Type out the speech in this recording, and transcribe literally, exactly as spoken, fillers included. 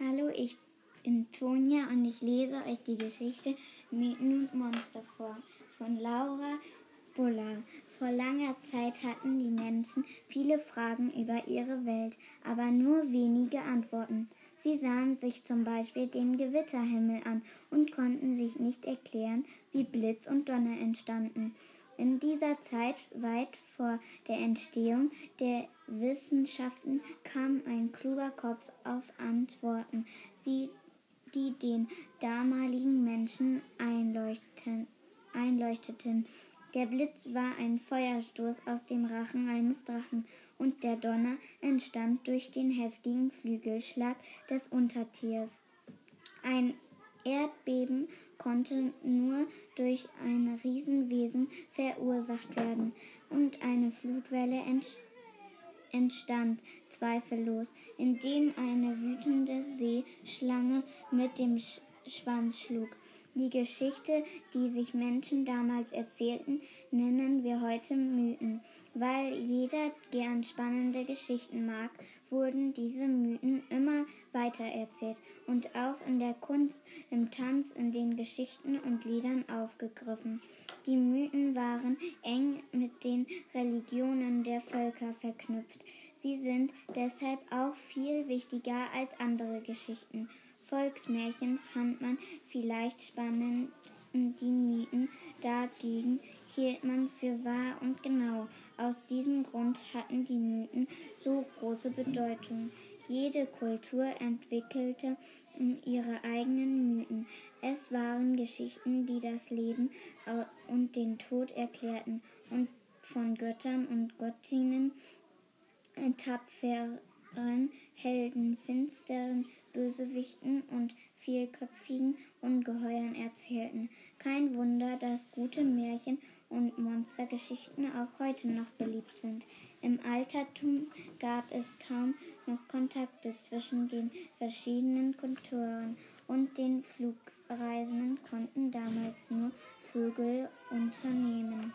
Hallo, ich bin Tonia und ich lese euch die Geschichte Mythen und Monster vor von Laura Buller. Vor langer Zeit hatten die Menschen viele Fragen über ihre Welt, aber nur wenige Antworten. Sie sahen sich zum Beispiel den Gewitterhimmel an und konnten sich nicht erklären, wie Blitz und Donner entstanden. In dieser Zeit, weit vor der Entstehung der Wissenschaften, kam ein kluger Kopf auf Antworten, sie, die den damaligen Menschen einleuchten, einleuchteten. Der Blitz war ein Feuerstoß aus dem Rachen eines Drachen und der Donner entstand durch den heftigen Flügelschlag des Untertiers. Ein Erdbeben konnte nur durch ein Riesenwesen verursacht werden und eine Flutwelle entstand zweifellos, indem eine wütende Seeschlange mit dem Schwanz schlug. Die Geschichte, die sich Menschen damals erzählten, nennen wir heute Mythen. Weil jeder gern spannende Geschichten mag, wurden diese Mythen immer weitererzählt und auch in der Kunst, im Tanz, in den Geschichten und Liedern aufgegriffen. Die Mythen waren eng mit den Religionen der Völker verknüpft. Sie sind deshalb auch viel wichtiger als andere Geschichten. Volksmärchen fand man vielleicht spannend, die Mythen dagegen hielt man für wahr und genau. Aus diesem Grund hatten die Mythen so große Bedeutung. Jede Kultur entwickelte ihre eigenen Mythen. Es waren Geschichten, die das Leben und den Tod erklärten und von Göttern und Göttinnen, tapferen Helden, finsteren Bösewichten und vielköpfigen Ungeheuern erzählten. Kein Wunder, dass gute Märchen und Monstergeschichten auch heute noch beliebt sind. Im Altertum gab es kaum noch Kontakte zwischen den verschiedenen Kulturen und den Flugreisenden konnten damals nur Vögel unternehmen.